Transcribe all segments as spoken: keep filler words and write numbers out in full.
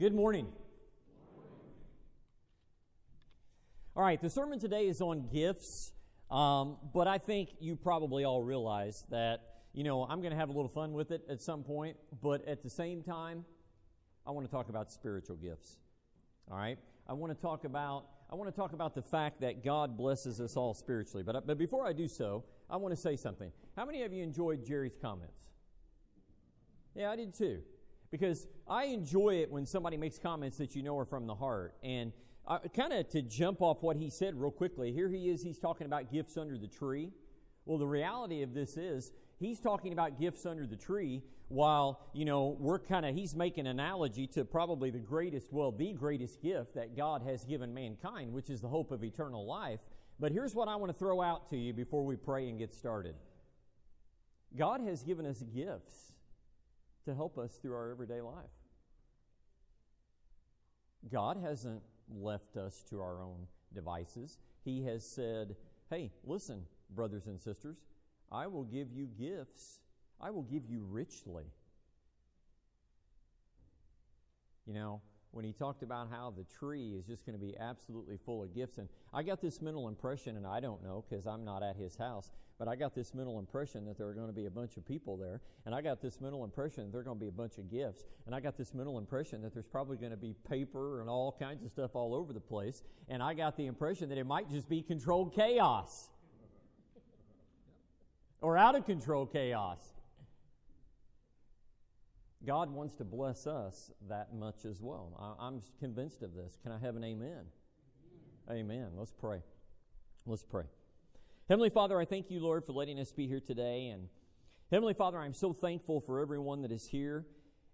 Good morning. Good morning. All right, the sermon today is on gifts, um, but I think you probably all realize that, you know, I'm going to have a little fun with it at some point, but at the same time, I want to talk about spiritual gifts. All right, I want to talk about I want to talk about the fact that God blesses us all spiritually. But but before I do so, I want to say something. How many of you enjoyed Jerry's comments? Yeah, I did too. Because I enjoy it when somebody makes comments that you know are from the heart. And kind of to jump off what he said real quickly, here he is, he's talking about gifts under the tree. Well, the reality of this is he's talking about gifts under the tree while, you know, we're kind of, he's making an analogy to probably the greatest, well, the greatest gift that God has given mankind, which is the hope of eternal life. But here's what I want to throw out to you before we pray and get started. God has given us gifts to help us through our everyday life. God hasn't left us to our own devices. He has said, hey, listen, brothers and sisters, I will give you gifts. I will give you richly. You know, when he talked about how the tree is just going to be absolutely full of gifts, and I got this mental impression, and I don't know because I'm not at his house, but I got this mental impression that there are going to be a bunch of people there, and I got this mental impression that there are going to be a bunch of gifts, and I got this mental impression that there's probably going to be paper and all kinds of stuff all over the place, and I got the impression that it might just be controlled chaos or out of control chaos. God wants to bless us that much as well. I, I'm convinced of this. Can I have an amen? Amen? Amen. Let's pray. Let's pray. Heavenly Father, I thank you, Lord, for letting us be here today. And Heavenly Father, I'm so thankful for everyone that is here.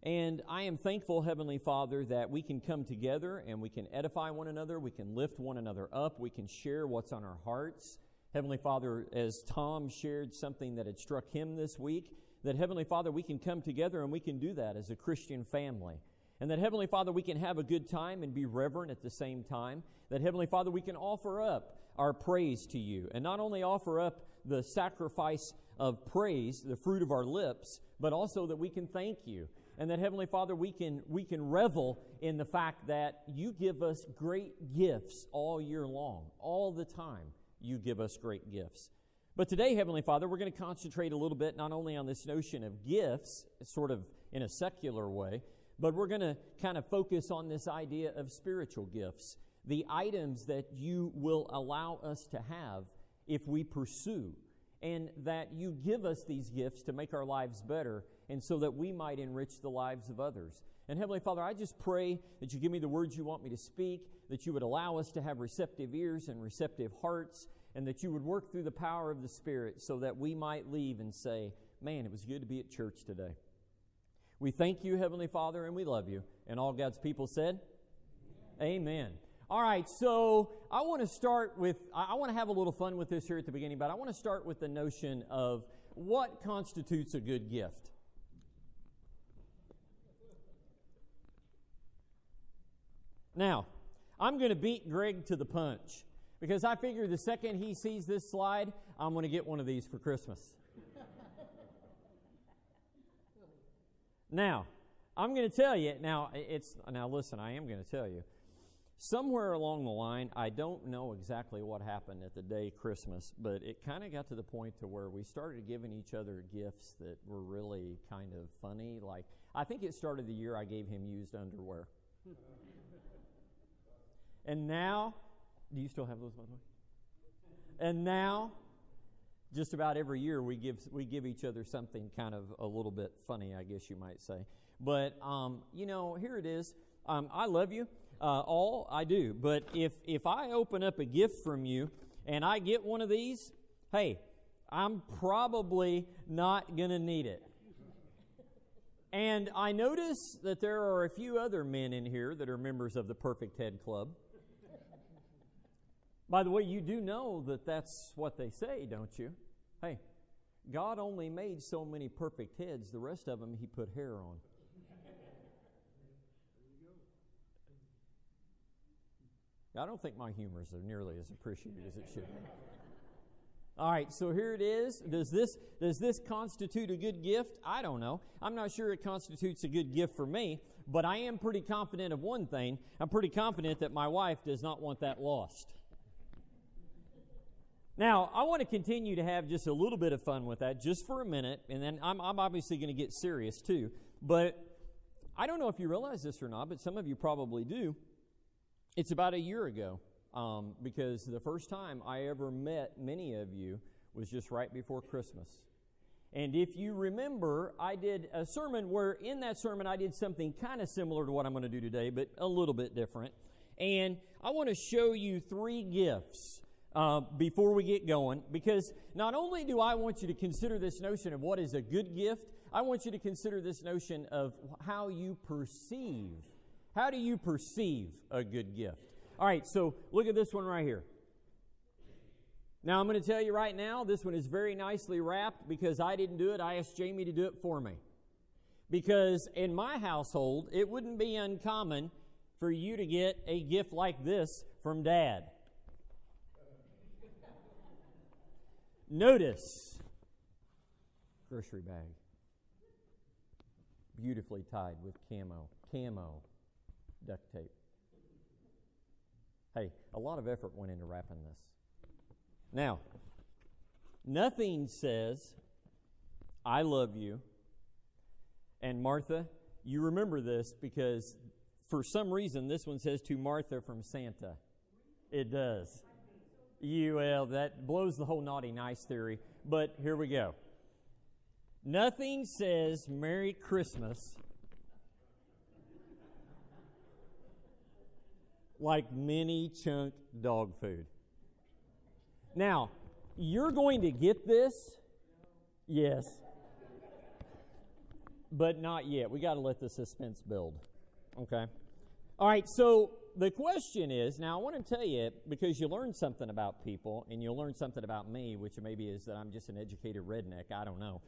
And I am thankful, Heavenly Father, that we can come together and we can edify one another. We can lift one another up. We can share what's on our hearts. Heavenly Father, as Tom shared something that had struck him this week, that, Heavenly Father, we can come together and we can do that as a Christian family. And that, Heavenly Father, we can have a good time and be reverent at the same time. That, Heavenly Father, we can offer up our praise to you. And not only offer up the sacrifice of praise, the fruit of our lips, but also that we can thank you. And that, Heavenly Father, we can, we can revel in the fact that you give us great gifts all year long. All the time, you give us great gifts. But today, Heavenly Father, we're going to concentrate a little bit not only on this notion of gifts, sort of in a secular way, but we're going to kind of focus on this idea of spiritual gifts, the items that you will allow us to have if we pursue, and that you give us these gifts to make our lives better and so that we might enrich the lives of others. And Heavenly Father, I just pray that you give me the words you want me to speak, that you would allow us to have receptive ears and receptive hearts, and that you would work through the power of the Spirit so that we might leave and say, man, it was good to be at church today. We thank you, Heavenly Father, and we love you. And all God's people said, amen. Amen. All right, so I want to start with, I want to have a little fun with this here at the beginning, but I want to start with the notion of what constitutes a good gift. Now, I'm going to beat Greg to the punch. Because I figure the second he sees this slide, I'm going to get one of these for Christmas. Now, I'm going to tell you, now, it's, now listen, I am going to tell you. Somewhere along the line, I don't know exactly what happened at the day Christmas, but it kind of got to the point to where we started giving each other gifts that were really kind of funny. Like, I think it started the year I gave him used underwear. And now... do you still have those, by the way? And now, just about every year, we give we give each other something kind of a little bit funny, I guess you might say. But, um, you know, here it is. Um, I love you uh, all, I do. But if, if I open up a gift from you and I get one of these, hey, I'm probably not going to need it. And I notice that there are a few other men in here that are members of the Perfect Head Club. By the way, you do know that that's what they say, don't you? Hey, God only made so many perfect heads. The rest of them, he put hair on. I don't think my humors are nearly as appreciated as it should be. All right, so here it is. Does this, does this constitute a good gift? I don't know. I'm not sure it constitutes a good gift for me, but I am pretty confident of one thing. I'm pretty confident that my wife does not want that lost. Now, I want to continue to have just a little bit of fun with that, just for a minute, and then I'm, I'm obviously going to get serious too. But I don't know if you realize this or not, but some of you probably do. It's about a year ago, um, because the first time I ever met many of you was just right before Christmas. And if you remember, I did a sermon where in that sermon I did something kind of similar to what I'm going to do today, but a little bit different. And I want to show you three gifts Uh, before we get going, because not only do I want you to consider this notion of what is a good gift, I want you to consider this notion of how you perceive. How do you perceive a good gift? All right, so look at this one right here. Now, I'm going to tell you right now, this one is very nicely wrapped because I didn't do it. I asked Jamie to do it for me. Because in my household, it wouldn't be uncommon for you to get a gift like this from Dad. Notice, grocery bag, beautifully tied with camo, camo duct tape. Hey, a lot of effort went into wrapping this. Now, nothing says, I love you. And Martha, you remember this because for some reason this one says to Martha from Santa. It does. You, well, that blows the whole naughty nice theory, but here we go. Nothing says Merry Christmas like mini chunk dog food. Now, you're going to get this, yes, but not yet. We got to let the suspense build, okay? All right, so the question is, now I want to tell you, because you learn something about people, and you'll learn something about me, which maybe is that I'm just an educated redneck, I don't know.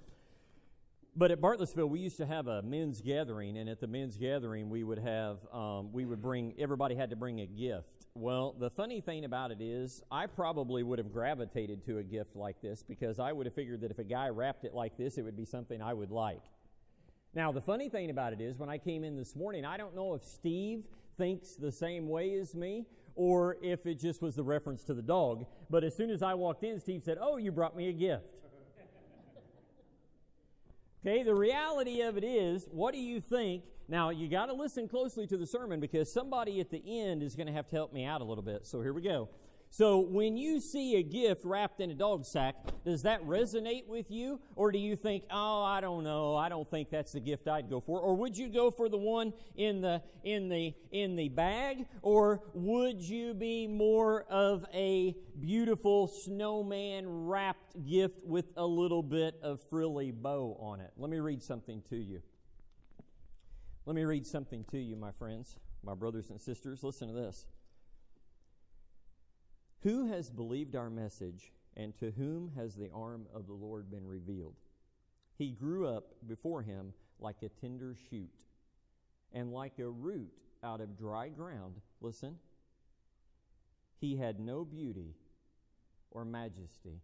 But at Bartlesville, we used to have a men's gathering, and at the men's gathering, we would have, um, we would bring, everybody had to bring a gift. Well, the funny thing about it is, I probably would have gravitated to a gift like this, because I would have figured that if a guy wrapped it like this, it would be something I would like. Now, the funny thing about it is, when I came in this morning, I don't know if Steve thinks the same way as me, or if it just was the reference to the dog. But as soon as I walked in, Steve said, oh, you brought me a gift. Okay, the reality of it is, what do you think? Now, you got to listen closely to the sermon because somebody at the end is going to have to help me out a little bit. So here we go. So when you see a gift wrapped in a dog sack, does that resonate with you? Or do you think, oh, I don't know, I don't think that's the gift I'd go for? Or would you go for the one in the in the in the bag? Or would you be more of a beautiful snowman wrapped gift with a little bit of frilly bow on it? Let me read something to you. Let me read something to you, my friends, my brothers and sisters. Listen to this. Who has believed our message, and to whom has the arm of the Lord been revealed? He grew up before him like a tender shoot, and like a root out of dry ground. Listen. He had no beauty or majesty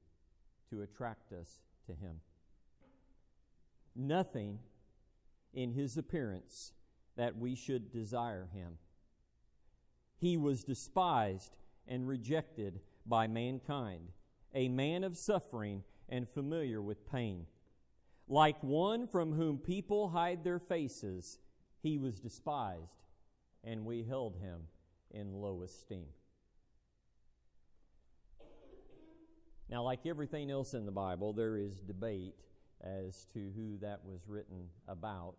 to attract us to him. Nothing in his appearance that we should desire him. He was despised and rejected by mankind, a man of suffering and familiar with pain. Like one from whom people hide their faces, he was despised, and we held him in low esteem. Now, like everything else in the Bible, there is debate as to who that was written about,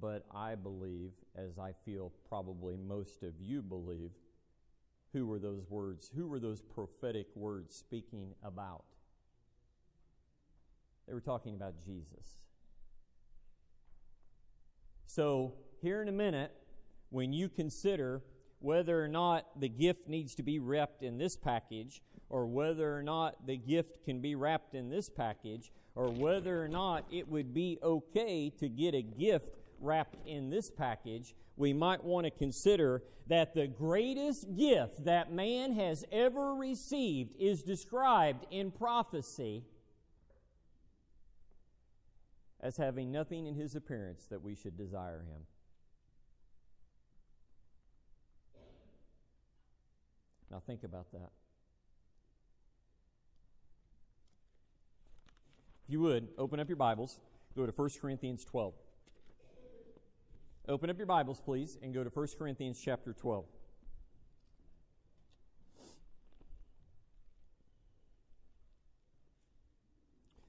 but I believe, as I feel probably most of you believe, who were those words? Who were those prophetic words speaking about? They were talking about Jesus. So here in a minute, when you consider whether or not the gift needs to be wrapped in this package, or whether or not the gift can be wrapped in this package, or whether or not it would be okay to get a gift wrapped in this package, we might want to consider that the greatest gift that man has ever received is described in prophecy as having nothing in his appearance that we should desire him. Now think about that. If you would, open up your Bibles, go to First Corinthians twelve. Open up your Bibles, please, and go to First Corinthians chapter twelve.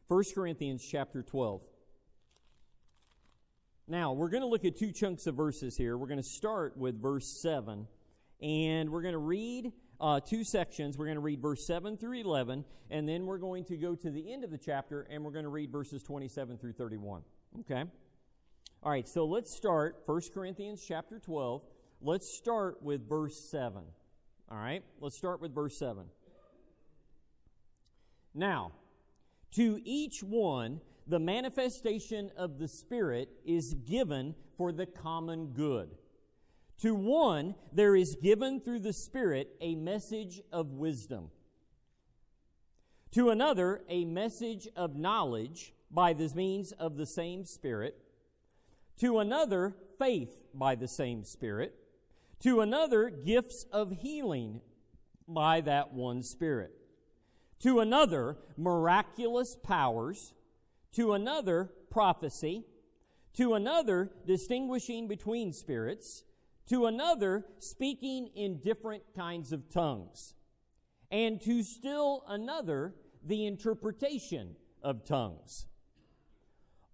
First Corinthians chapter twelve. Now, we're going to look at two chunks of verses here. We're going to start with verse seven, and we're going to read uh, two sections. We're going to read verse seven through eleven, and then we're going to go to the end of the chapter, and we're going to read verses twenty-seven through thirty-one. Okay? All right, so let's start First Corinthians chapter twelve. Let's start with verse seven. All right? Let's start with verse seven. Now, to each one, the manifestation of the Spirit is given for the common good. To one, there is given through the Spirit a message of wisdom. To another, a message of knowledge by the means of the same Spirit. To another, faith by the same Spirit. To another, gifts of healing by that one Spirit. To another, miraculous powers. To another, prophecy. To another, distinguishing between spirits. To another, speaking in different kinds of tongues. And to still another, the interpretation of tongues.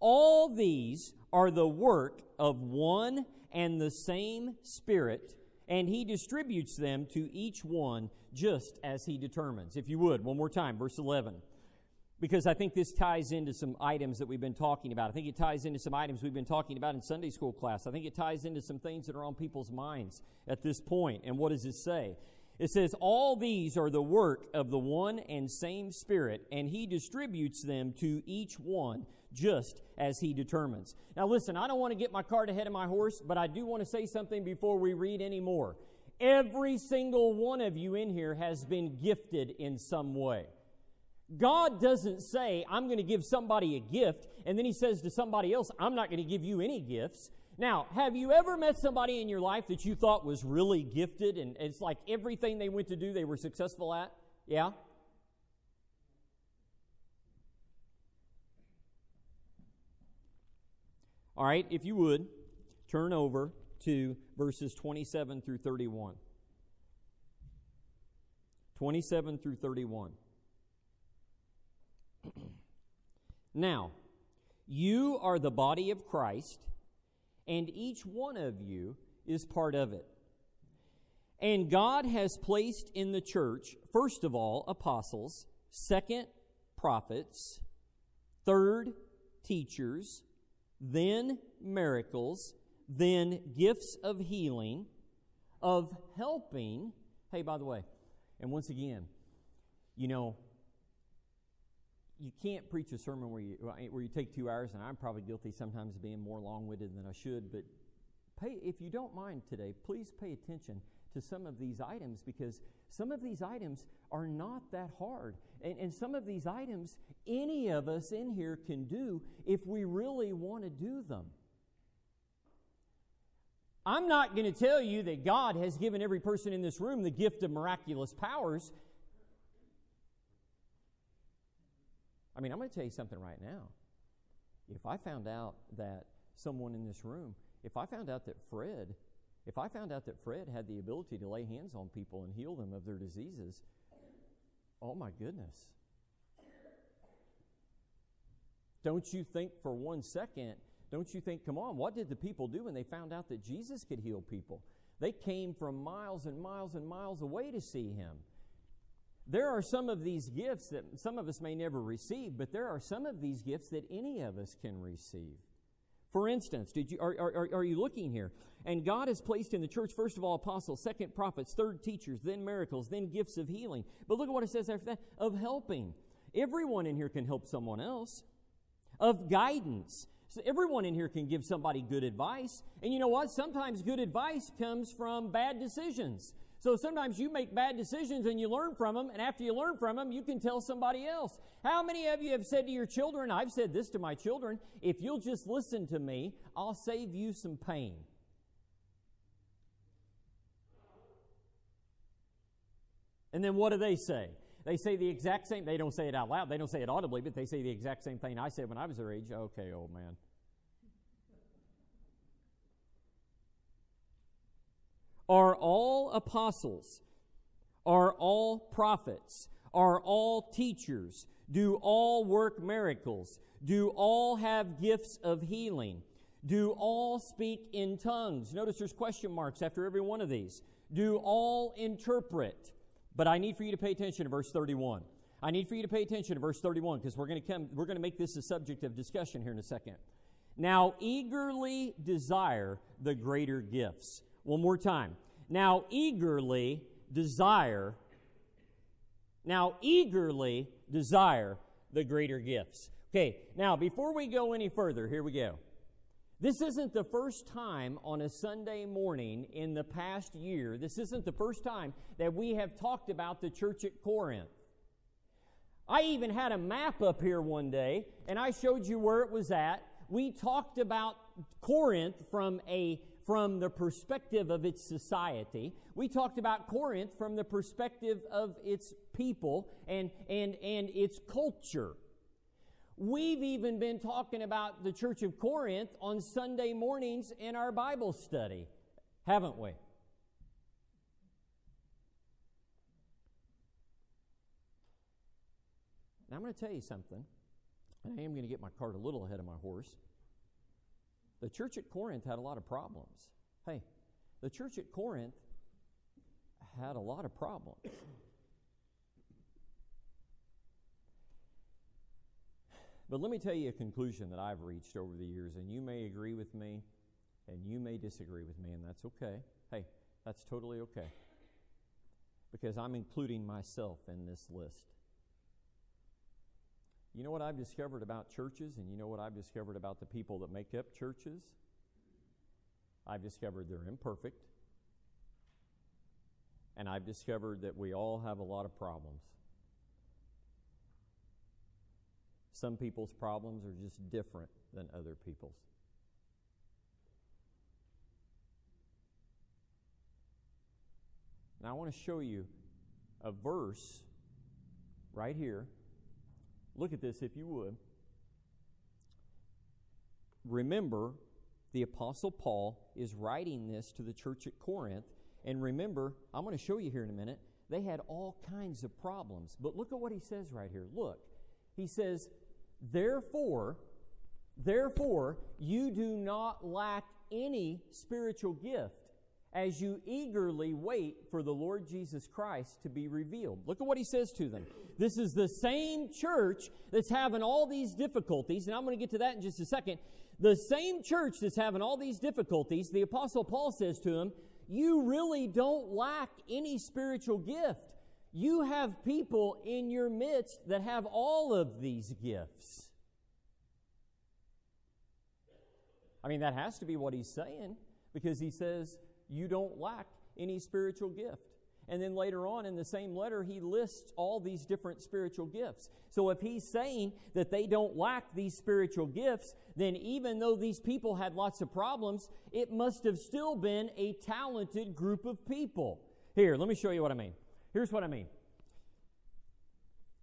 All these are the work of one and the same Spirit, and He distributes them to each one just as He determines. If you would, one more time, verse eleven. Because I think this ties into some items that we've been talking about. I think it ties into some items we've been talking about in Sunday school class. I think it ties into some things that are on people's minds at this point. And what does it say? It says, all these are the work of the one and same Spirit, and He distributes them to each one just as He determines. Now listen, I don't want to get my cart ahead of my horse, but I do want to say something before we read any more. Every single one of you in here has been gifted in some way. God doesn't say, I'm going to give somebody a gift, and then He says to somebody else, I'm not going to give you any gifts. Now, have you ever met somebody in your life that you thought was really gifted, and it's like everything they went to do, they were successful at? Yeah? All right, if you would, turn over to verses twenty-seven through thirty-one. twenty-seven through thirty-one. Now, you are the body of Christ, and each one of you is part of it. And God has placed in the church, first of all, apostles, second, prophets, third, teachers, then miracles, then gifts of healing, of helping. Hey, by the way, and once again, you know, you can't preach a sermon where you where you take two hours, and I'm probably guilty sometimes of being more long-winded than I should, but pay, if you don't mind today, please pay attention to some of these items, because some of these items are not that hard. And, and some of these items, any of us in here can do if we really want to do them. I'm not going to tell you that God has given every person in this room the gift of miraculous powers. I mean, I'm going to tell you something right now. If I found out that someone in this room, if I found out that Fred, if I found out that Fred had the ability to lay hands on people and heal them of their diseases, oh my goodness. Don't you think for one second, don't you think, come on, what did the people do when they found out that Jesus could heal people? They came from miles and miles and miles away to see Him. There are some of these gifts that some of us may never receive, but there are some of these gifts that any of us can receive. For instance, did you are, are, are you looking here? And God has placed in the church, first of all, apostles, second, prophets, third, teachers, then miracles, then gifts of healing. But look at what it says after that, of helping. Everyone in here can help someone else. Of guidance. So everyone in here can give somebody good advice. And you know what? Sometimes good advice comes from bad decisions. So sometimes you make bad decisions and you learn from them, and after you learn from them, you can tell somebody else. How many of you have said to your children, I've said this to my children, if you'll just listen to me, I'll save you some pain. And then what do they say? They say the exact same. They don't say it out loud. They don't say it audibly, but they say the exact same thing I said when I was their age. Okay, old man. Are all apostles? Are all prophets? Are all teachers? Do all work miracles? Do all have gifts of healing? Do all speak in tongues? Notice there's question marks after every one of these. Do all interpret? But I need for you to pay attention to verse thirty-one. I need for you to pay attention to verse thirty-one because we're going to come. We're going to make this a subject of discussion here in a second. Now eagerly desire the greater gifts. One more time. Now eagerly desire. Now eagerly desire the greater gifts. Okay, now before we go any further, here we go. This isn't the first time on a Sunday morning in the past year, this isn't the first time that we have talked about the church at Corinth. I even had a map up here one day, and I showed you where it was at. We talked about Corinth from a from the perspective of its society. We talked about Corinth from the perspective of its people and, and, and its culture. We've even been talking about the Church of Corinth on Sunday mornings in our Bible study, haven't we? Now, I'm going to tell you something. I am going to get my cart a little ahead of my horse. The church at Corinth had a lot of problems. Hey, the church at Corinth had a lot of problems. But let me tell you a conclusion that I've reached over the years, and you may agree with me, and you may disagree with me, and that's okay. Hey, that's totally okay, because I'm including myself in this list. You know what I've discovered about churches, and you know what I've discovered about the people that make up churches? I've discovered they're imperfect, and I've discovered that we all have a lot of problems. Some people's problems are just different than other people's. Now I want to show you a verse right here. Look at this, if you would. Remember, the Apostle Paul is writing this to the church at Corinth. And remember, I'm going to show you here in a minute, they had all kinds of problems. But look at what he says right here. Look, he says, Therefore, therefore, you do not lack any spiritual gift as you eagerly wait for the Lord Jesus Christ to be revealed. Look at what he says to them. This is the same church that's having all these difficulties, and I'm going to get to that in just a second. The same church that's having all these difficulties, the Apostle Paul says to them, you really don't lack any spiritual gift. You have people in your midst that have all of these gifts. I mean, that has to be what he's saying, because he says you don't lack any spiritual gift. And then later on in the same letter, he lists all these different spiritual gifts. So if he's saying that they don't lack these spiritual gifts, then even though these people had lots of problems, it must have still been a talented group of people. Here, let me show you what I mean. Here's what I mean.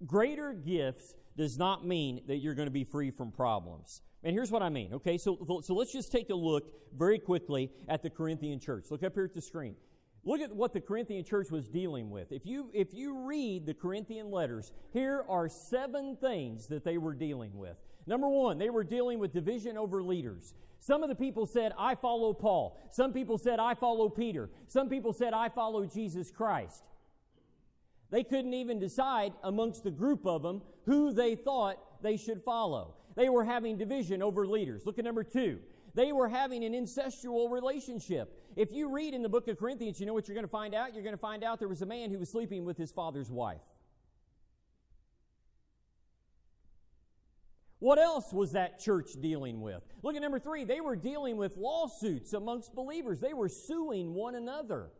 Greater gifts does not mean that you're going to be free from problems. And here's what I mean, okay? So, so let's just take a look very quickly at the Corinthian church. Look up here at the screen. Look at what the Corinthian church was dealing with. If you, if you read the Corinthian letters, here are seven things that they were dealing with. Number one, they were dealing with division over leaders. Some of the people said, I follow Paul. Some people said, I follow Peter. Some people said, I follow Jesus Christ. They couldn't even decide amongst the group of them who they thought they should follow. They were having division over leaders. Look at number two. They were having an incestual relationship. If you read in the book of Corinthians, you know what you're going to find out? You're going to find out there was a man who was sleeping with his father's wife. What else was that church dealing with? Look at number three. They were dealing with lawsuits amongst believers. They were suing one another.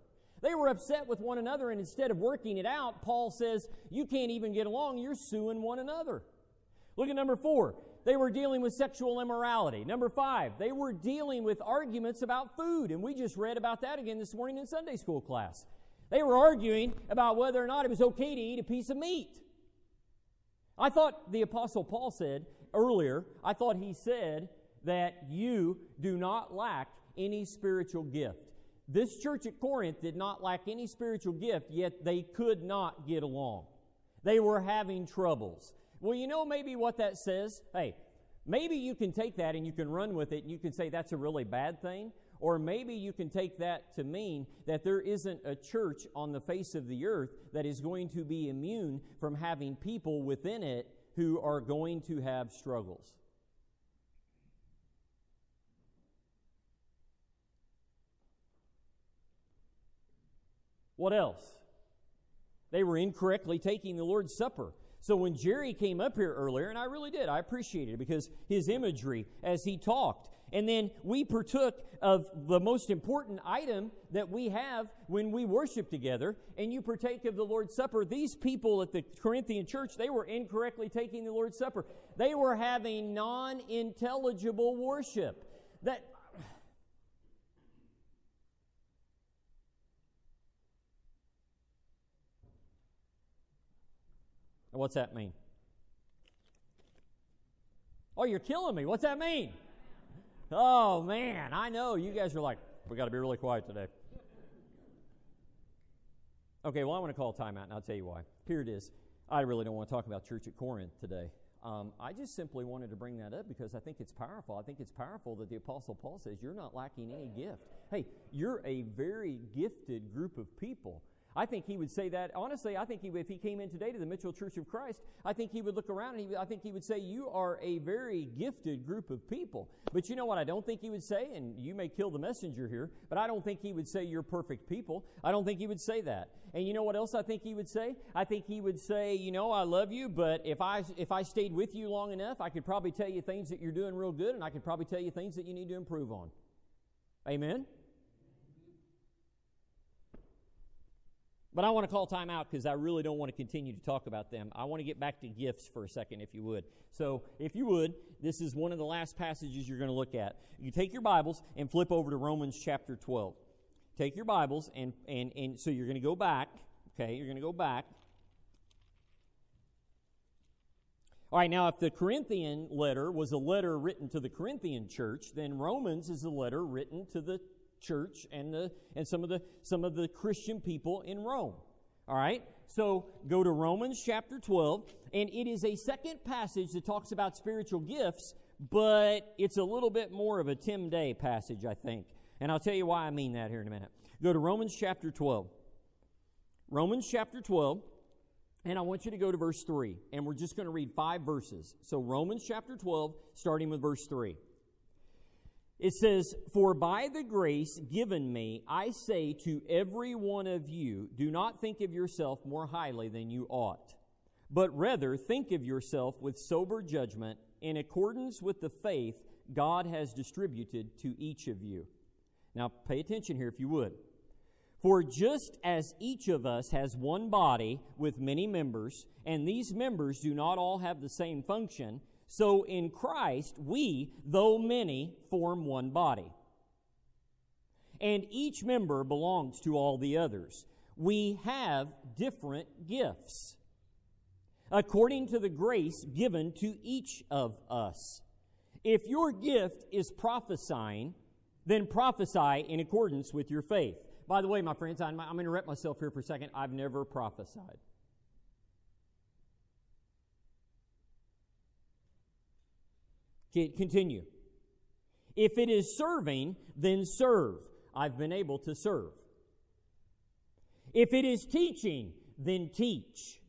They were upset with one another, and instead of working it out, Paul says, you can't even get along, you're suing one another. Look at number four. They were dealing with sexual immorality. Number five, they were dealing with arguments about food, and we just read about that again this morning in Sunday school class. They were arguing about whether or not it was okay to eat a piece of meat. I thought the Apostle Paul said earlier, I thought he said that you do not lack any spiritual gift. This church at Corinth did not lack any spiritual gift, yet they could not get along. They were having troubles. Well, you know maybe what that says? Hey, maybe you can take that and you can run with it and you can say that's a really bad thing. Or maybe you can take that to mean that there isn't a church on the face of the earth that is going to be immune from having people within it who are going to have struggles. What else? They were incorrectly taking the Lord's Supper. So when Jerry came up here earlier, and I really did, I appreciated it because his imagery as he talked. And then we partook of the most important item that we have when we worship together, and you partake of the Lord's Supper. These people at the Corinthian church, they were incorrectly taking the Lord's Supper. They were having non-intelligible worship. That What's that mean? Oh, you're killing me. What's that mean? Oh, man, I know. You guys are like, we got to be really quiet today. Okay, well, I want to call time out, and I'll tell you why. Here it is. I really don't want to talk about church at Corinth today. Um, I just simply wanted to bring that up because I think it's powerful. I think it's powerful that the Apostle Paul says you're not lacking any gift. Hey, you're a very gifted group of people. I think he would say that, honestly, I think he would, if he came in today to the Mitchell Church of Christ, I think he would look around and he, I think he would say, you are a very gifted group of people. But you know what I don't think he would say, and you may kill the messenger here, but I don't think he would say you're perfect people. I don't think he would say that. And you know what else I think he would say? I think he would say, you know, I love you, but if I if I stayed with you long enough, I could probably tell you things that you're doing real good, and I could probably tell you things that you need to improve on. Amen? But I want to call time out because I really don't want to continue to talk about them. I want to get back to gifts for a second, if you would. So, if you would, this is one of the last passages you're going to look at. You take your Bibles and flip over to Romans chapter twelve. Take your Bibles, and and, and so you're going to go back. Okay, you're going to go back. All right, now if the Corinthian letter was a letter written to the Corinthian church, then Romans is a letter written to the church and the and some of the some of the Christian people in Rome. All right? So go to Romans chapter twelve, and it is a second passage that talks about spiritual gifts, but it's a little bit more of a Tim Day passage, I think. And I'll tell you why I mean that here in a minute. Go to Romans chapter twelve. Romans chapter twelve, and I want you to go to verse three, and we're just going to read five verses. So Romans chapter twelve, starting with verse three. It says, "For by the grace given me, I say to every one of you, do not think of yourself more highly than you ought, but rather think of yourself with sober judgment in accordance with the faith God has distributed to each of you." Now, pay attention here if you would. "For just as each of us has one body with many members, and these members do not all have the same function, so in Christ we, though many, form one body. And each member belongs to all the others. We have different gifts, according to the grace given to each of us. If your gift is prophesying, then prophesy in accordance with your faith." By the way, my friends, I'm, I'm going to interrupt myself here for a second. I've never prophesied. Continue. "If it is serving, then serve." I've been able to serve. "If it is teaching, then teach."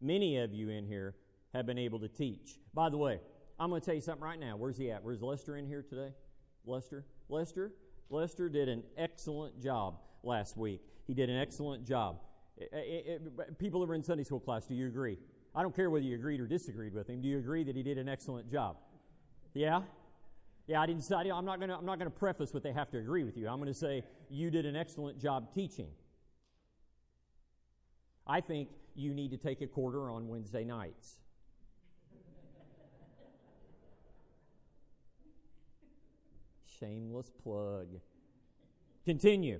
Many of you in here have been able to teach. By the way, I'm going to tell you something right now. Where's he at? Where's Lester in here today? Lester? Lester? Lester did an excellent job last week. He did an excellent job. It, it, it, people that were in Sunday school class, do you agree? I don't care whether you agreed or disagreed with him. Do you agree that he did an excellent job? Yeah? Yeah, I didn't, I didn't I'm not going to I'm not going to preface what they have to agree with you. I'm going to say you did an excellent job teaching. I think you need to take a quarter on Wednesday nights. Shameless plug. Continue.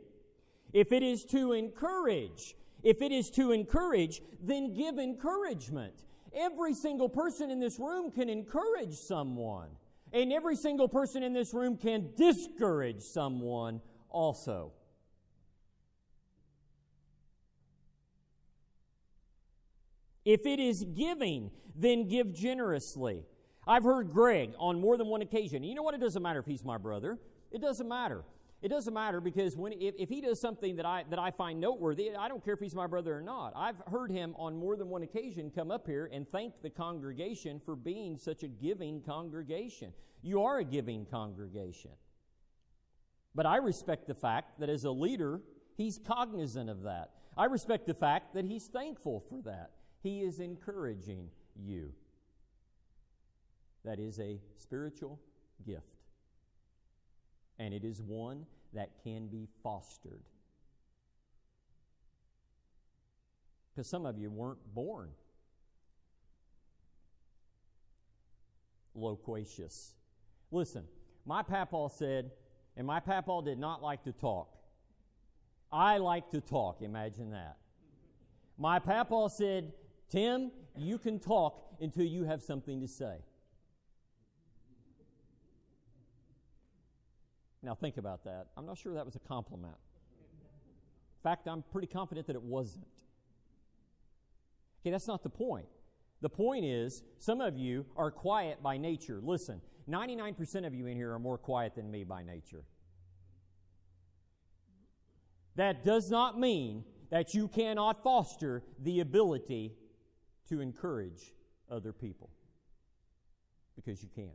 If it is to encourage, if it is to encourage, then give encouragement. Every single person in this room can encourage someone. And every single person in this room can discourage someone also. If it is giving, then give generously. I've heard Greg on more than one occasion. You know what? It doesn't matter if he's my brother. It doesn't matter. It doesn't matter because when if, if he does something that I that I find noteworthy, I don't care if he's my brother or not. I've heard him on more than one occasion come up here and thank the congregation for being such a giving congregation. You are a giving congregation. But I respect the fact that as a leader, he's cognizant of that. I respect the fact that he's thankful for that. He is encouraging you. That is a spiritual gift. And it is one that can be fostered. Because some of you weren't born loquacious. Listen, my papaw said, and my papaw did not like to talk. I like to talk, imagine that. My papaw said, Tim, you can talk until you have something to say. Now think about that. I'm not sure that was a compliment. In fact, I'm pretty confident that it wasn't. Okay, that's not the point. The point is, some of you are quiet by nature. Listen, ninety-nine percent of you in here are more quiet than me by nature. That does not mean that you cannot foster the ability to encourage other people, because you can.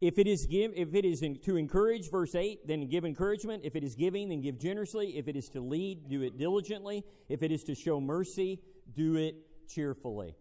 If it is give, if it is in, to encourage, verse eight, then give encouragement. If it is giving, then give generously. If it is to lead, do it diligently. If it is to show mercy, do it cheerfully.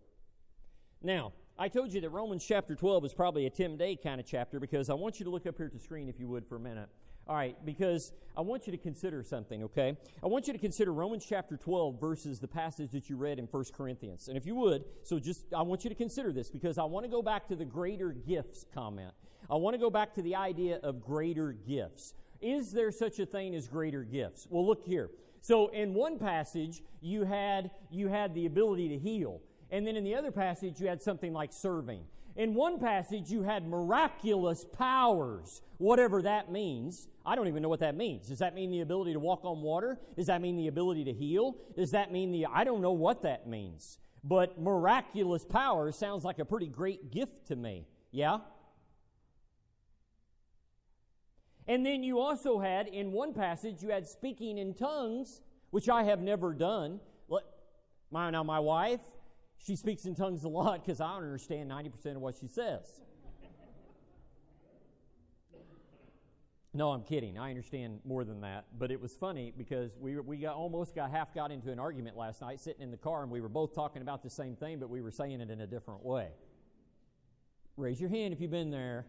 Now, I told you that Romans chapter twelve is probably a ten-day kind of chapter, because I want you to look up here at the screen, if you would, for a minute. All right, because I want you to consider something, okay? I want you to consider Romans chapter twelve versus the passage that you read in First Corinthians. And if you would, so just, I want you to consider this, because I want to go back to the greater gifts comment. I want to go back to the idea of greater gifts. Is there such a thing as greater gifts? Well, look here. So in one passage, you had you had the ability to heal. And then in the other passage, you had something like serving. In one passage, you had miraculous powers, whatever that means. I don't even know what that means. Does that mean the ability to walk on water? Does that mean the ability to heal? Does that mean the... I don't know what that means. But miraculous power sounds like a pretty great gift to me. Yeah? And then you also had, in one passage, you had speaking in tongues, which I have never done. My, now, my wife, she speaks in tongues a lot because I don't understand ninety percent of what she says. No, I'm kidding. I understand more than that. But it was funny because we we got, almost got half got into an argument last night sitting in the car, and we were both talking about the same thing, but we were saying it in a different way. Raise your hand if you've been there.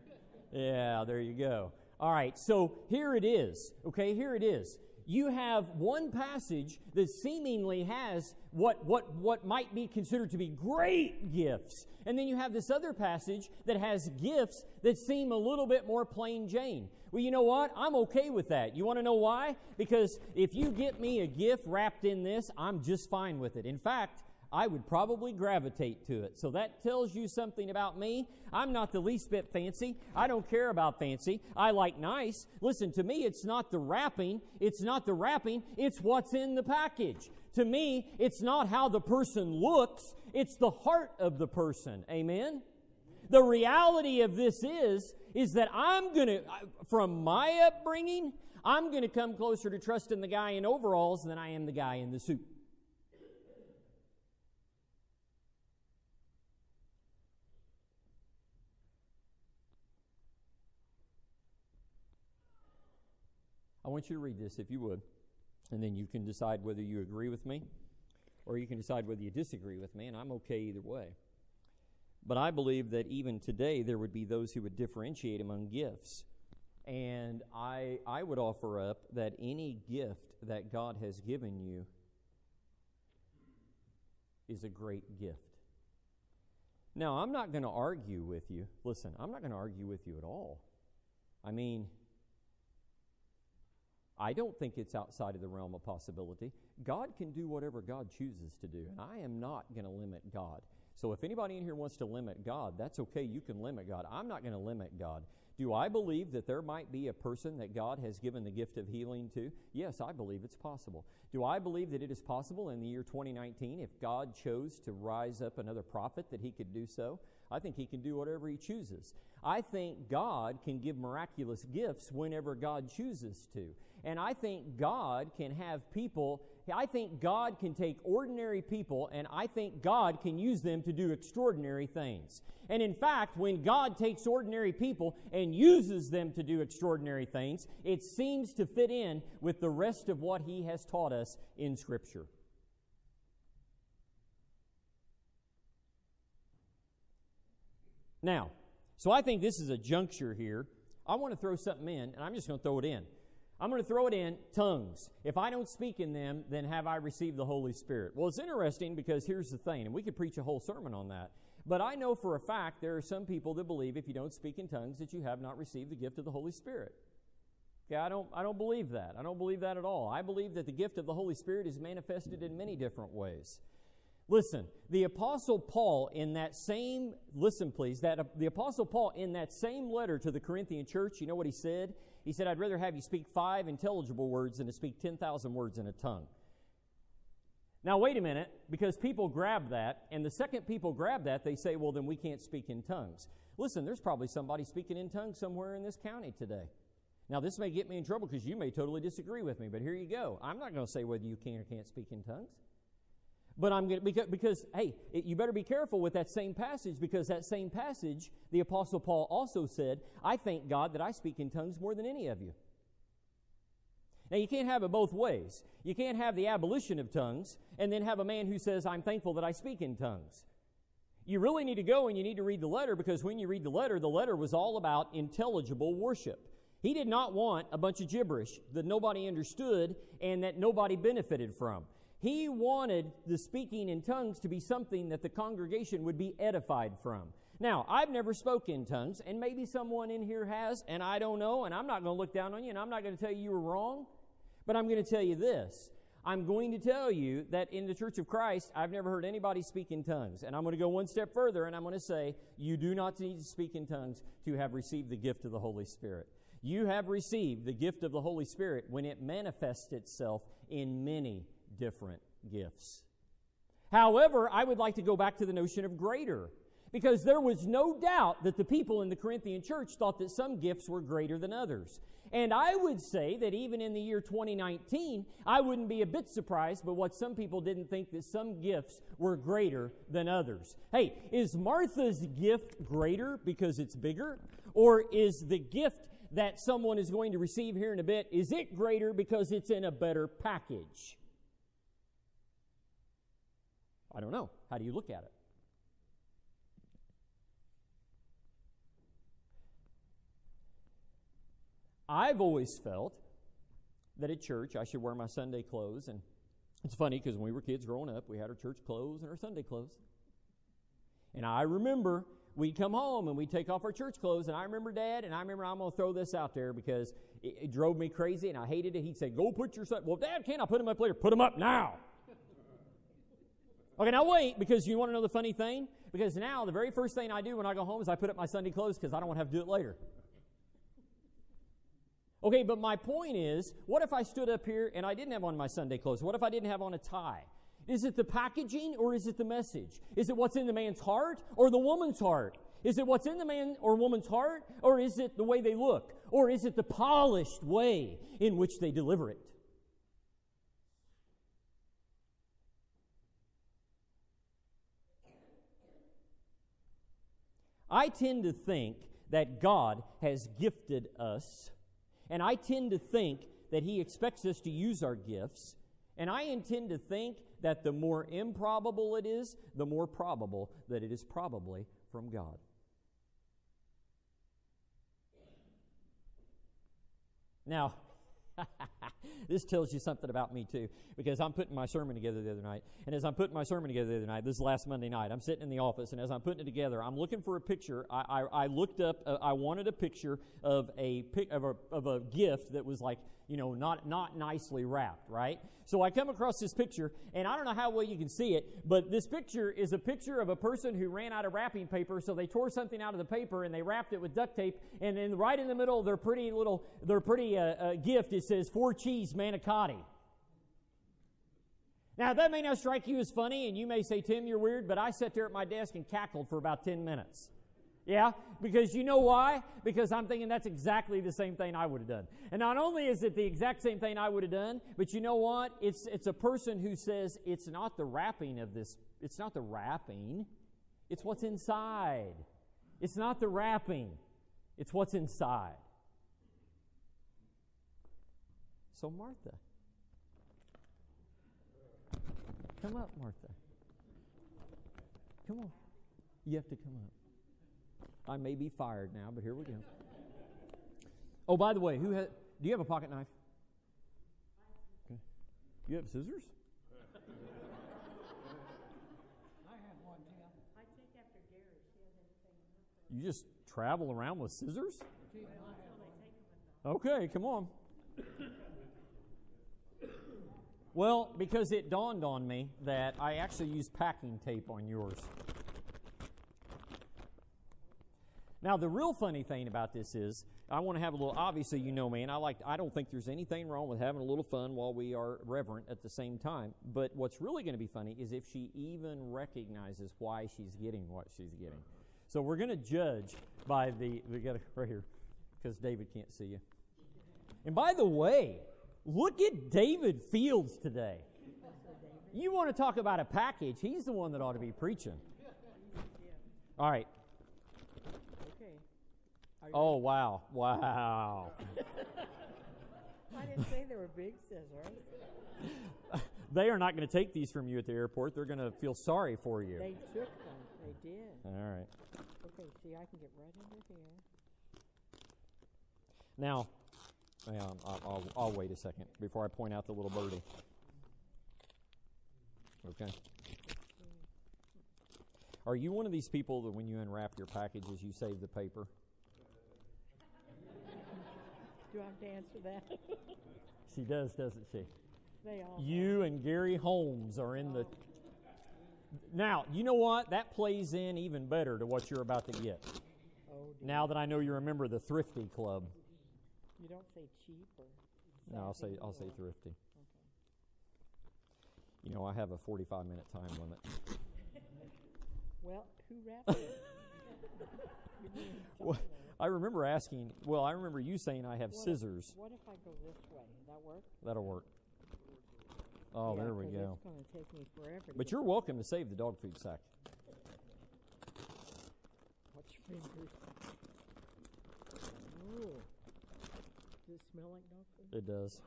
Yeah, there you go. All right, so here it is. Okay, here it is. You have one passage that seemingly has what, what, what might be considered to be great gifts. And then you have this other passage that has gifts that seem a little bit more plain Jane. Well, you know what? I'm okay with that. You want to know why? Because if you get me a gift wrapped in this, I'm just fine with it. In fact, I would probably gravitate to it. So that tells you something about me. I'm not the least bit fancy. I don't care about fancy. I like nice. Listen, to me, it's not the wrapping. It's not the wrapping. It's what's in the package. To me, it's not how the person looks. It's the heart of the person. Amen? The reality of this is, is that I'm going to, from my upbringing, I'm going to come closer to trusting the guy in overalls than I am the guy in the suit. I want you to read this, if you would, and then you can decide whether you agree with me or you can decide whether you disagree with me, and I'm okay either way. But I believe that even today there would be those who would differentiate among gifts. And I, I would offer up that any gift that God has given you is a great gift. Now, I'm not going to argue with you. Listen, I'm not going to argue with you at all. I mean, I don't think it's outside of the realm of possibility. God can do whatever God chooses to do, and I am not going to limit God. So if anybody in here wants to limit God, that's okay. You can limit God. I'm not going to limit God. Do I believe that there might be a person that God has given the gift of healing to? Yes, I believe it's possible. Do I believe that it is possible in the year twenty nineteen if God chose to rise up another prophet that he could do so? I think he can do whatever he chooses. I think God can give miraculous gifts whenever God chooses to. And I think God can have people, I think God can take ordinary people, and I think God can use them to do extraordinary things. And in fact, when God takes ordinary people and uses them to do extraordinary things, it seems to fit in with the rest of what he has taught us in Scripture. Now, so I think this is a juncture here. I want to throw something in, and I'm just going to throw it in. I'm going to throw it in, tongues. If I don't speak in them, then have I received the Holy Spirit? Well, it's interesting because here's the thing, and we could preach a whole sermon on that. But I know for a fact there are some people that believe if you don't speak in tongues that you have not received the gift of the Holy Spirit. Okay, I don't, I don't believe that. I don't believe that at all. I believe that the gift of the Holy Spirit is manifested in many different ways. Listen, the Apostle Paul in that same, listen please, that uh, the Apostle Paul in that same letter to the Corinthian church, you know what he said? He said, I'd rather have you speak five intelligible words than to speak ten thousand words in a tongue. Now wait a minute, because people grab that, and the second people grab that, they say, well, then we can't speak in tongues. Listen, there's probably somebody speaking in tongues somewhere in this county today. Now this may get me in trouble because you may totally disagree with me, but here you go. I'm not going to say whether you can or can't speak in tongues. But I'm going to, because, because hey, it, you better be careful with that same passage, because that same passage, the Apostle Paul also said, I thank God that I speak in tongues more than any of you. Now, you can't have it both ways. You can't have the abolition of tongues and then have a man who says, I'm thankful that I speak in tongues. You really need to go and you need to read the letter, because when you read the letter, the letter was all about intelligible worship. He did not want a bunch of gibberish that nobody understood and that nobody benefited from. He wanted the speaking in tongues to be something that the congregation would be edified from. Now, I've never spoken in tongues, and maybe someone in here has, and I don't know, and I'm not going to look down on you, and I'm not going to tell you you were wrong, but I'm going to tell you this. I'm going to tell you that in the Church of Christ, I've never heard anybody speak in tongues, and I'm going to go one step further, and I'm going to say, you do not need to speak in tongues to have received the gift of the Holy Spirit. You have received the gift of the Holy Spirit when it manifests itself in many different gifts. However, I would like to go back to the notion of greater, because there was no doubt that the people in the Corinthian church thought that some gifts were greater than others. And I would say that even in the year twenty nineteen, I wouldn't be a bit surprised by what some people didn't think, that some gifts were greater than others. Hey, is Martha's gift greater because it's bigger? Or is the gift that someone is going to receive here in a bit, is it greater because it's in a better package? I don't know. How do you look at it? I've always felt that at church I should wear my Sunday clothes. And it's funny because when we were kids growing up, we had our church clothes and our Sunday clothes. And I remember we'd come home and we'd take off our church clothes. And I remember Dad, and I remember I'm going to throw this out there because it, it drove me crazy and I hated it. He'd say, go put your Sunday. Well, Dad, can't I put them up later? Put them up now. Okay, now wait, because you want to know the funny thing? Because now the very first thing I do when I go home is I put up my Sunday clothes because I don't want to have to do it later. Okay, but my point is, what if I stood up here and I didn't have on my Sunday clothes? What if I didn't have on a tie? Is it the packaging or is it the message? Is it what's in the man's heart or the woman's heart? Is it what's in the man or woman's heart, or is it the way they look? Or is it the polished way in which they deliver it? I tend to think that God has gifted us, and I tend to think that He expects us to use our gifts, and I intend to think that the more improbable it is, the more probable that it is probably from God. Now, This tells you something about me too, because I'm putting my sermon together the other night. And as I'm putting my sermon together the other night, this is last Monday night, I'm sitting in the office, and as I'm putting it together, I'm looking for a picture. I I, I looked up. Uh, I wanted a picture of a of a of a gift that was like, you know, not not nicely wrapped, right? So I come across this picture, and I don't know how well you can see it, but this picture is a picture of a person who ran out of wrapping paper, so they tore something out of the paper and they wrapped it with duct tape, and then right in the middle of their pretty little, their pretty uh, uh, gift, it says, four cheese manicotti. Now, that may not strike you as funny, and you may say, Tim, you're weird, but I sat there at my desk and cackled for about ten minutes. Yeah, because you know why? Because I'm thinking that's exactly the same thing I would have done. And not only is it the exact same thing I would have done, but you know what? It's it's a person who says it's not the wrapping of this. It's not the wrapping. It's what's inside. It's not the wrapping. It's what's inside. So Martha. Come up, Martha. Come on. You have to come up. I may be fired now, but here we go. Oh, by the way, who has, do you have a pocket knife? Okay. You have scissors? I have one, Tim. I take after Gary. She has everything. You just travel around with scissors? Okay, come on. Well, because it dawned on me that I actually used packing tape on yours. Now, the real funny thing about this is, I want to have a little, obviously, you know me, and I like, I don't think there's anything wrong with having a little fun while we are reverent at the same time. But what's really going to be funny is if she even recognizes why she's getting what she's getting. So we're going to judge by the, we got it right here, because David can't see you. And by the way, look at David Fields today. You want to talk about a package, he's the one that ought to be preaching. All right. Oh, wow. Wow. I didn't say they were big scissors. They are not going to take these from you at the airport. They're going to feel sorry for you. They took them. They did. All right. Okay, see, I can get right under here. Now, um, I'll, I'll, I'll wait a second before I point out the little birdie. Okay. Are you one of these people that when you unwrap your packages, you save the paper? Do I have to answer that? She does, doesn't she? They all you are. And Gary Holmes are in oh. the... Now, you know what? That plays in even better to what you're about to get. Oh, now that I know you're a member of the Thrifty Club. You don't say cheap or... No, I'll say, I'll say thrifty. Okay. You know, I have a forty-five minute time limit. Well, who wrapped it? Well, I remember asking, well, I remember you saying I have what scissors. If, what if I go this way? That work? That'll work. Oh, yeah, there we go. It's going to take me forever. But you're welcome to save the dog food sack. What's your fingers? Ooh. Does it smell like dog food? It does.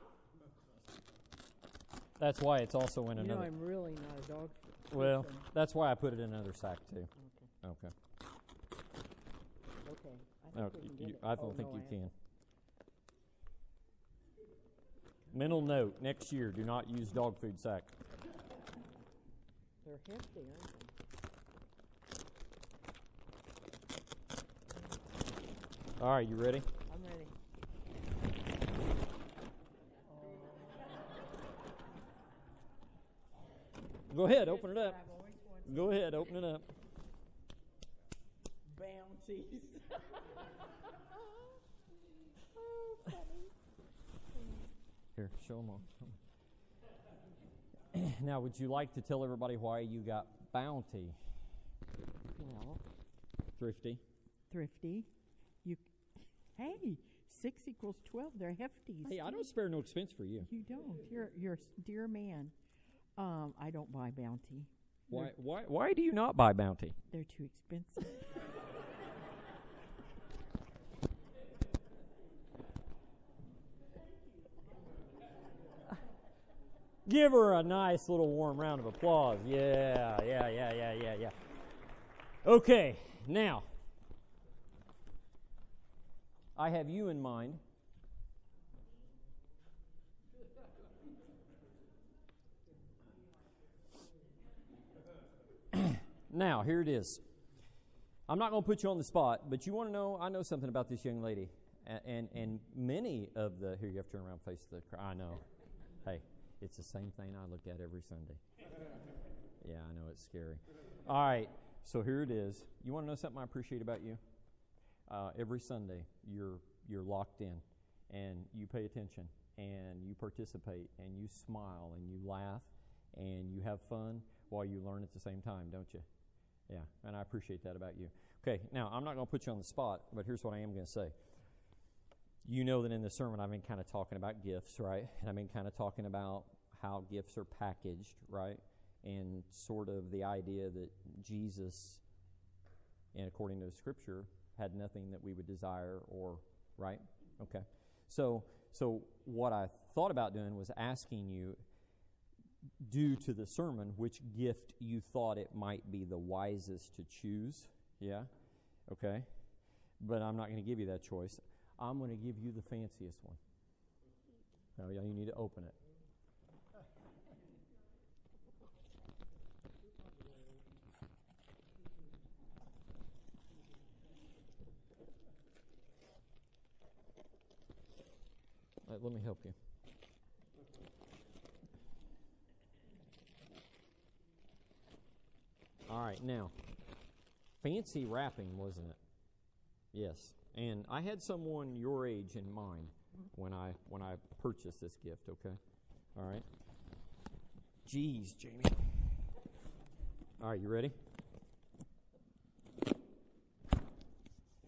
That's why it's also in you another. No, I'm really not a dog food. Well, person. That's why I put it in another sack, too. Okay. Okay. Okay. I, no, you, I don't oh, think no, you I can. Haven't. Mental note, next year, do not use dog food sack. They're hefty, aren't they? All right, you ready? I'm ready. Oh. Go ahead, open it up. Go ahead, open it up. Bounties. Here, show them all. Now, would you like to tell everybody why you got bounty? Well, thrifty. Thrifty. You. Hey, six equals twelve. They're hefties. Hey, I don't spare no expense for you. You don't. You're you're a dear man. Um, I don't buy bounty. Why? They're, why? Why do you not buy bounty? They're too expensive. Give her a nice little warm round of applause. Yeah, yeah, yeah, yeah, yeah, yeah. Okay, now, I have you in mind. Now, here it is. I'm not going to put you on the spot, but you want to know, I know something about this young lady. And and, and many of the, here, you have to turn around and face the crowd. I know. Hey, it's the same thing I look at every Sunday. Yeah, I know, it's scary. All right, so here it is. You want to know something I appreciate about you? Uh, every Sunday, you're you're locked in, and you pay attention, and you participate, and you smile, and you laugh, and you have fun while you learn at the same time, don't you? Yeah, and I appreciate that about you. Okay, now, I'm not going to put you on the spot, but here's what I am going to say. You know that in the sermon, I've been kind of talking about gifts, right? And I've been kind of talking about how gifts are packaged, right? And sort of the idea that Jesus, and according to Scripture, had nothing that we would desire or, right? Okay. So, so what I thought about doing was asking you, due to the sermon, which gift you thought it might be the wisest to choose. Yeah? Okay. But I'm not going to give you that choice. I'm going to give you the fanciest one. Oh, yeah, you need to open it. All right, let me help you. All right, now, fancy wrapping, wasn't it? Yes, and I had someone your age in mind when I when I purchased this gift, okay? All right. Jeez, Jamie. All right, you ready?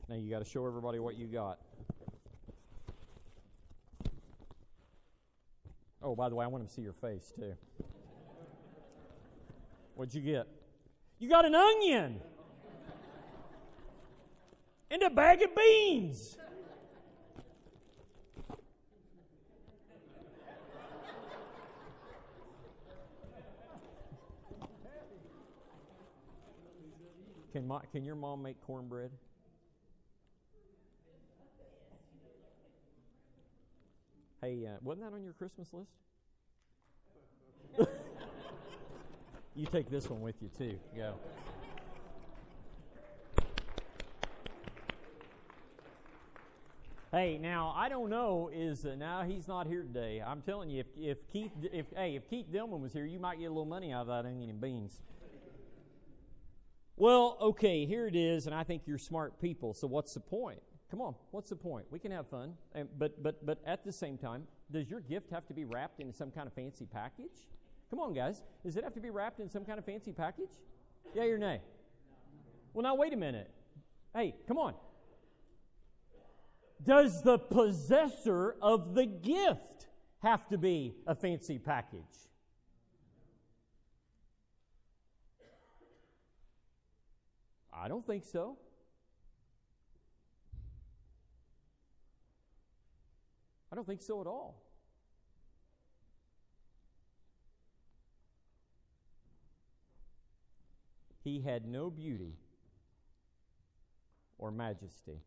Now you got to show everybody what you got. Oh, by the way, I want them to see your face, too. What'd you get? You got an onion and a bag of beans. Can my, can your mom make cornbread? Hey, uh, wasn't that on your Christmas list? You take this one with you, too. Go. Hey, now, I don't know is, uh, now he's not here today. I'm telling you, if, if Keith, if hey, if Keith Dillman was here, you might get a little money out of that onion and beans. Well, okay, here it is, and I think you're smart people, so what's the point? Come on, what's the point? We can have fun, and, but, but, but at the same time, does your gift have to be wrapped in some kind of fancy package? Come on, guys. Does it have to be wrapped in some kind of fancy package? Yeah or nay? Well, now, wait a minute. Hey, come on. Does the possessor of the gift have to be a fancy package? I don't think so. I don't think so at all. He had no beauty or majesty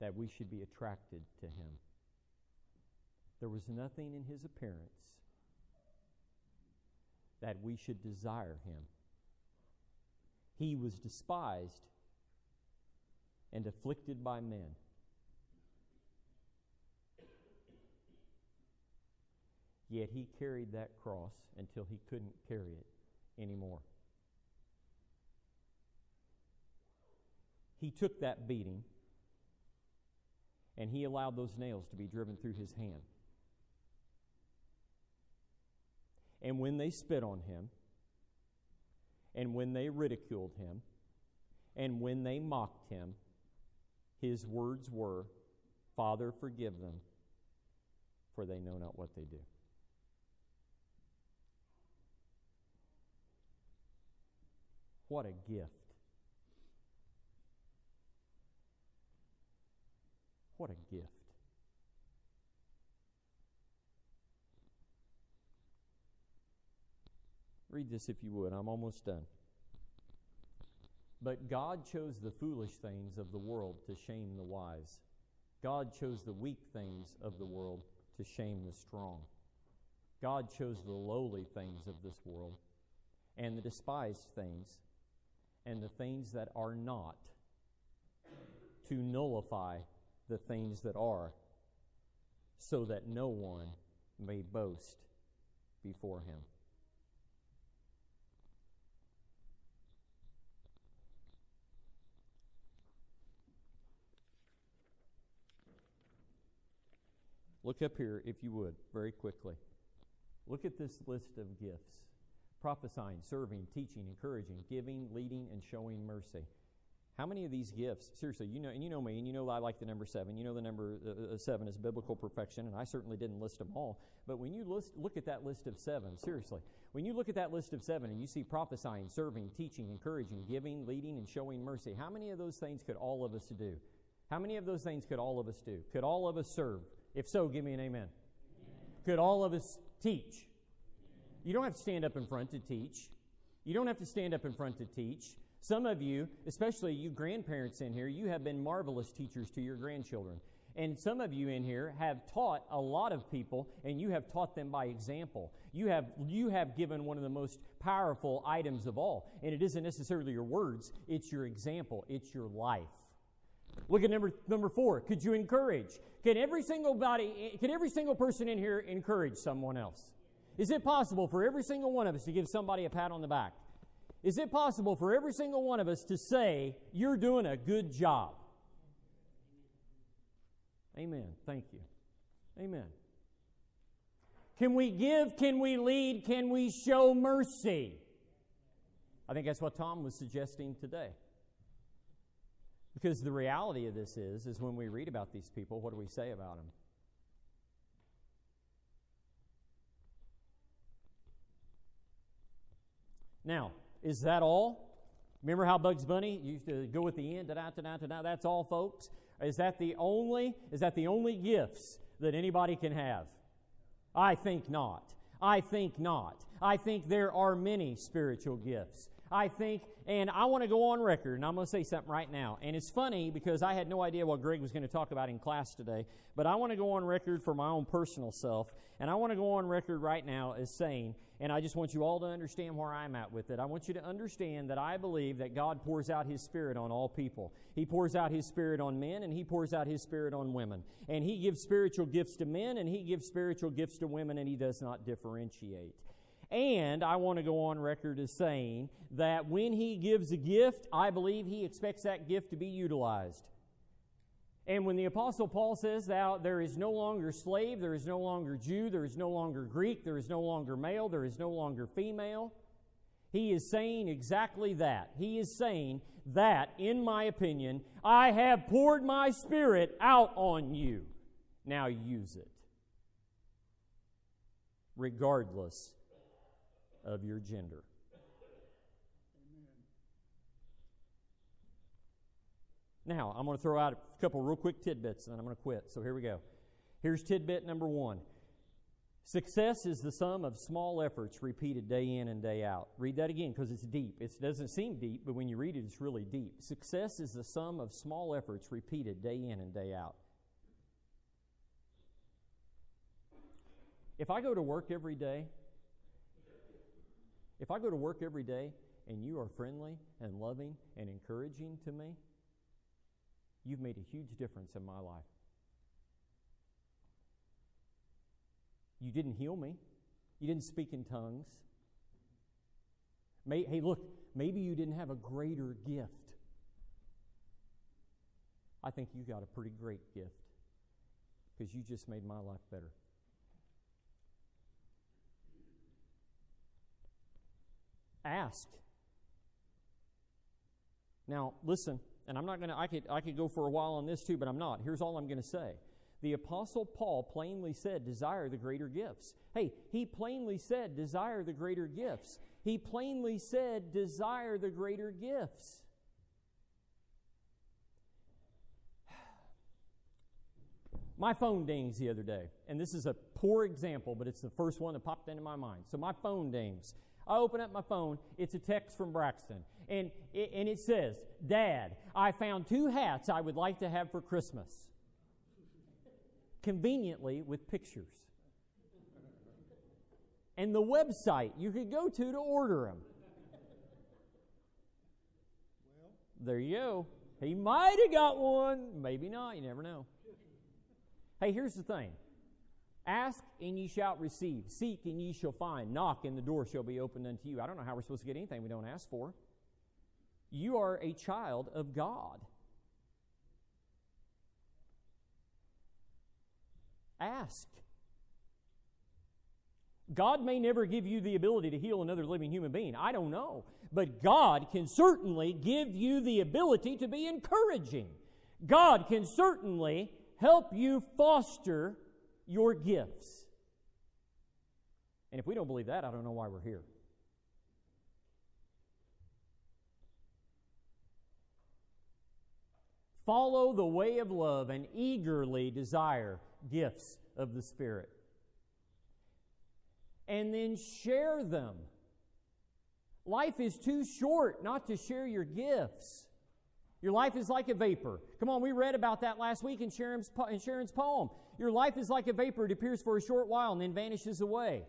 that we should be attracted to him. There was nothing in his appearance that we should desire him. He was despised and afflicted by men, yet he carried that cross until he couldn't carry it anymore. He took that beating, and he allowed those nails to be driven through his hand. And when they spit on him, and when they ridiculed him, and when they mocked him, his words were, "Father, forgive them, for they know not what they do." What a gift. What a gift. Read this if you would. I'm almost done. But God chose the foolish things of the world to shame the wise. God chose the weak things of the world to shame the strong. God chose the lowly things of this world and the despised things and the things that are not, to nullify the things that are, so that no one may boast before him. Look up here, if you would, very quickly. Look at this list of gifts: prophesying, serving, teaching, encouraging, giving, leading, and showing mercy. How many of these gifts, seriously, you know, and you know me, and you know I like the number seven. You know the number uh, seven is biblical perfection, and I certainly didn't list them all. But when you list, look at that list of seven, seriously, when you look at that list of seven and you see prophesying, serving, teaching, encouraging, giving, leading, and showing mercy, how many of those things could all of us do? How many of those things could all of us do? Could all of us serve? If so, give me an amen. Amen. Could all of us teach? Amen. You don't have to stand up in front to teach. You don't have to stand up in front to teach. Some of you, especially you grandparents in here, you have been marvelous teachers to your grandchildren. And some of you in here have taught a lot of people, and you have taught them by example. You have you have given one of the most powerful items of all. And it isn't necessarily your words. It's your example. It's your life. Look at number number four. Could you encourage? Can every single body, can every single person in here encourage someone else? Is it possible for every single one of us to give somebody a pat on the back? Is it possible for every single one of us to say, you're doing a good job? Amen. Thank you. Amen. Can we give? Can we lead? Can we show mercy? I think that's what Tom was suggesting today. Because the reality of this is, is when we read about these people, what do we say about them? Now, is that all? Remember how Bugs Bunny used to go at the end, da da da da da. That's all, folks. Is that the only? Is that the only gifts that anybody can have? I think not. I think not. I think there are many spiritual gifts. I think, and I want to go on record, and I'm going to say something right now. And it's funny because I had no idea what Greg was going to talk about in class today, but I want to go on record for my own personal self, and I want to go on record right now as saying, and I just want you all to understand where I'm at with it. I want you to understand that I believe that God pours out His Spirit on all people. He pours out His Spirit on men, and He pours out His Spirit on women. And He gives spiritual gifts to men, and He gives spiritual gifts to women, and He does not differentiate. And I want to go on record as saying that when He gives a gift, I believe He expects that gift to be utilized. And when the Apostle Paul says, "Thou, there is no longer slave, there is no longer Jew, there is no longer Greek, there is no longer male, there is no longer female," he is saying exactly that. He is saying that, in my opinion, I have poured my Spirit out on you. Now use it. Regardless of your gender. Amen. Now, I'm going to throw out a couple real quick tidbits, and then I'm going to quit. So here we go. Here's tidbit number one. Success is the sum of small efforts repeated day in and day out. Read that again because it's deep. It doesn't seem deep, but when you read it, it's really deep. Success is the sum of small efforts repeated day in and day out. If I go to work every day, If I go to work every day and you are friendly and loving and encouraging to me, you've made a huge difference in my life. You didn't heal me. You didn't speak in tongues. May, hey, look, maybe you didn't have a greater gift. I think you got a pretty great gift because you just made my life better. Ask. Now, listen, and I'm not going to, I could I could go for a while on this too, but I'm not. Here's all I'm going to say. The Apostle Paul plainly said, desire the greater gifts. Hey, he plainly said, desire the greater gifts. He plainly said, desire the greater gifts. My phone dings the other day, and this is a poor example, but it's the first one that popped into my mind. So my phone dings. I open up my phone. It's a text from Braxton. And it, and it says, "Dad, I found two hats I would like to have for Christmas." Conveniently with pictures. And the website you could go to to order them. There you go. He might have got one. Maybe not. You never know. Hey, here's the thing. Ask and ye shall receive. Seek and ye shall find. Knock and the door shall be opened unto you. I don't know how we're supposed to get anything we don't ask for. You are a child of God. Ask. God may never give you the ability to heal another living human being. I don't know. But God can certainly give you the ability to be encouraging. God can certainly help you foster your gifts. And if we don't believe that, I don't know why we're here. Follow the way of love and eagerly desire gifts of the Spirit. And then share them. Life is too short not to share your gifts. Your life is like a vapor. Come on, we read about that last week in Sharon's, in Sharon's poem. Your life is like a vapor. It appears for a short while and then vanishes away.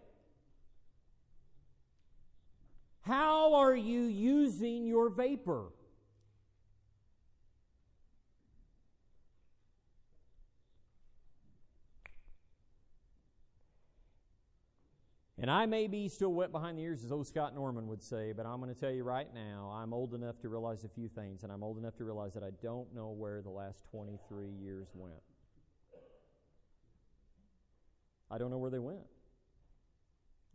How are you using your vapor? And I may be still wet behind the ears, as old Scott Norman would say, but I'm going to tell you right now, I'm old enough to realize a few things, and I'm old enough to realize that I don't know where the last twenty-three years went. I don't know where they went.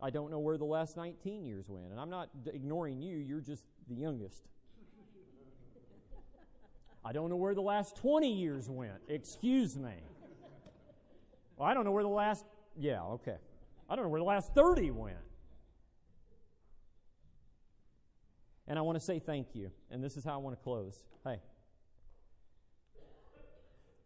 I don't know where the last nineteen years went. And I'm not d- ignoring you, you're just the youngest. I don't know where the last twenty years went. Excuse me. Well, I don't know where the last, yeah, okay. I don't know where the last thirty went. And I want to say thank you. And this is how I want to close. Hey.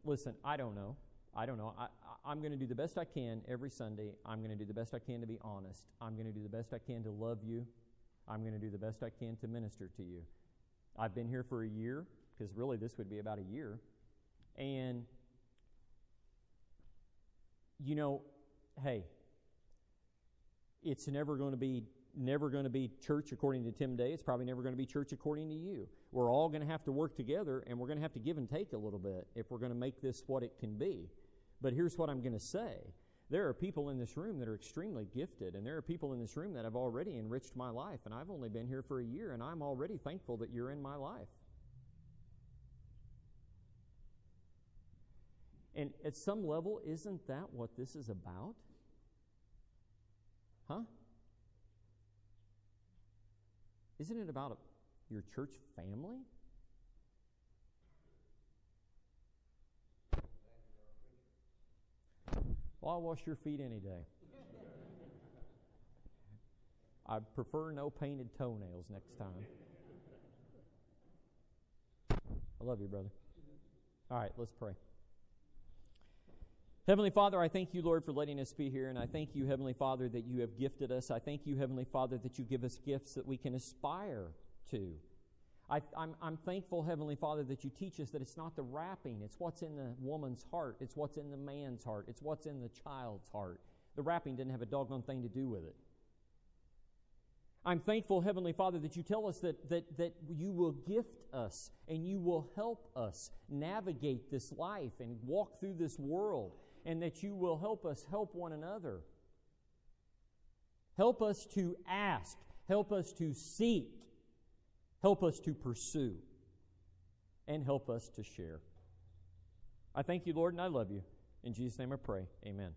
Listen, I don't know. I don't know. I, I, I'm going to do the best I can every Sunday. I'm going to do the best I can to be honest. I'm going to do the best I can to love you. I'm going to do the best I can to minister to you. I've been here for a year, because really this would be about a year. And, you know, hey, it's never going to be never going to be church according to Tim Day. It's probably never going to be church according to you. We're all going to have to work together, and we're going to have to give and take a little bit if we're going to make this what it can be. But here's what I'm going to say. There are people in this room that are extremely gifted, and there are people in this room that have already enriched my life, and I've only been here for a year, and I'm already thankful that you're in my life. And at some level, isn't that what this is about? Huh? Isn't it about a, your church family? Well, I'll wash your feet any day. I prefer no painted toenails next time. I love you, brother. All right, let's pray. Heavenly Father, I thank you, Lord, for letting us be here, and I thank you, Heavenly Father, that you have gifted us. I thank you, Heavenly Father, that you give us gifts that we can aspire to. I, I'm, I'm thankful, Heavenly Father, that you teach us that it's not the wrapping. It's what's in the woman's heart. It's what's in the man's heart. It's what's in the child's heart. The wrapping didn't have a doggone thing to do with it. I'm thankful, Heavenly Father, that you tell us that, that, that you will gift us and you will help us navigate this life and walk through this world, and that you will help us help one another. Help us to ask. Help us to seek. Help us to pursue. And help us to share. I thank you, Lord, and I love you. In Jesus' name I pray. Amen.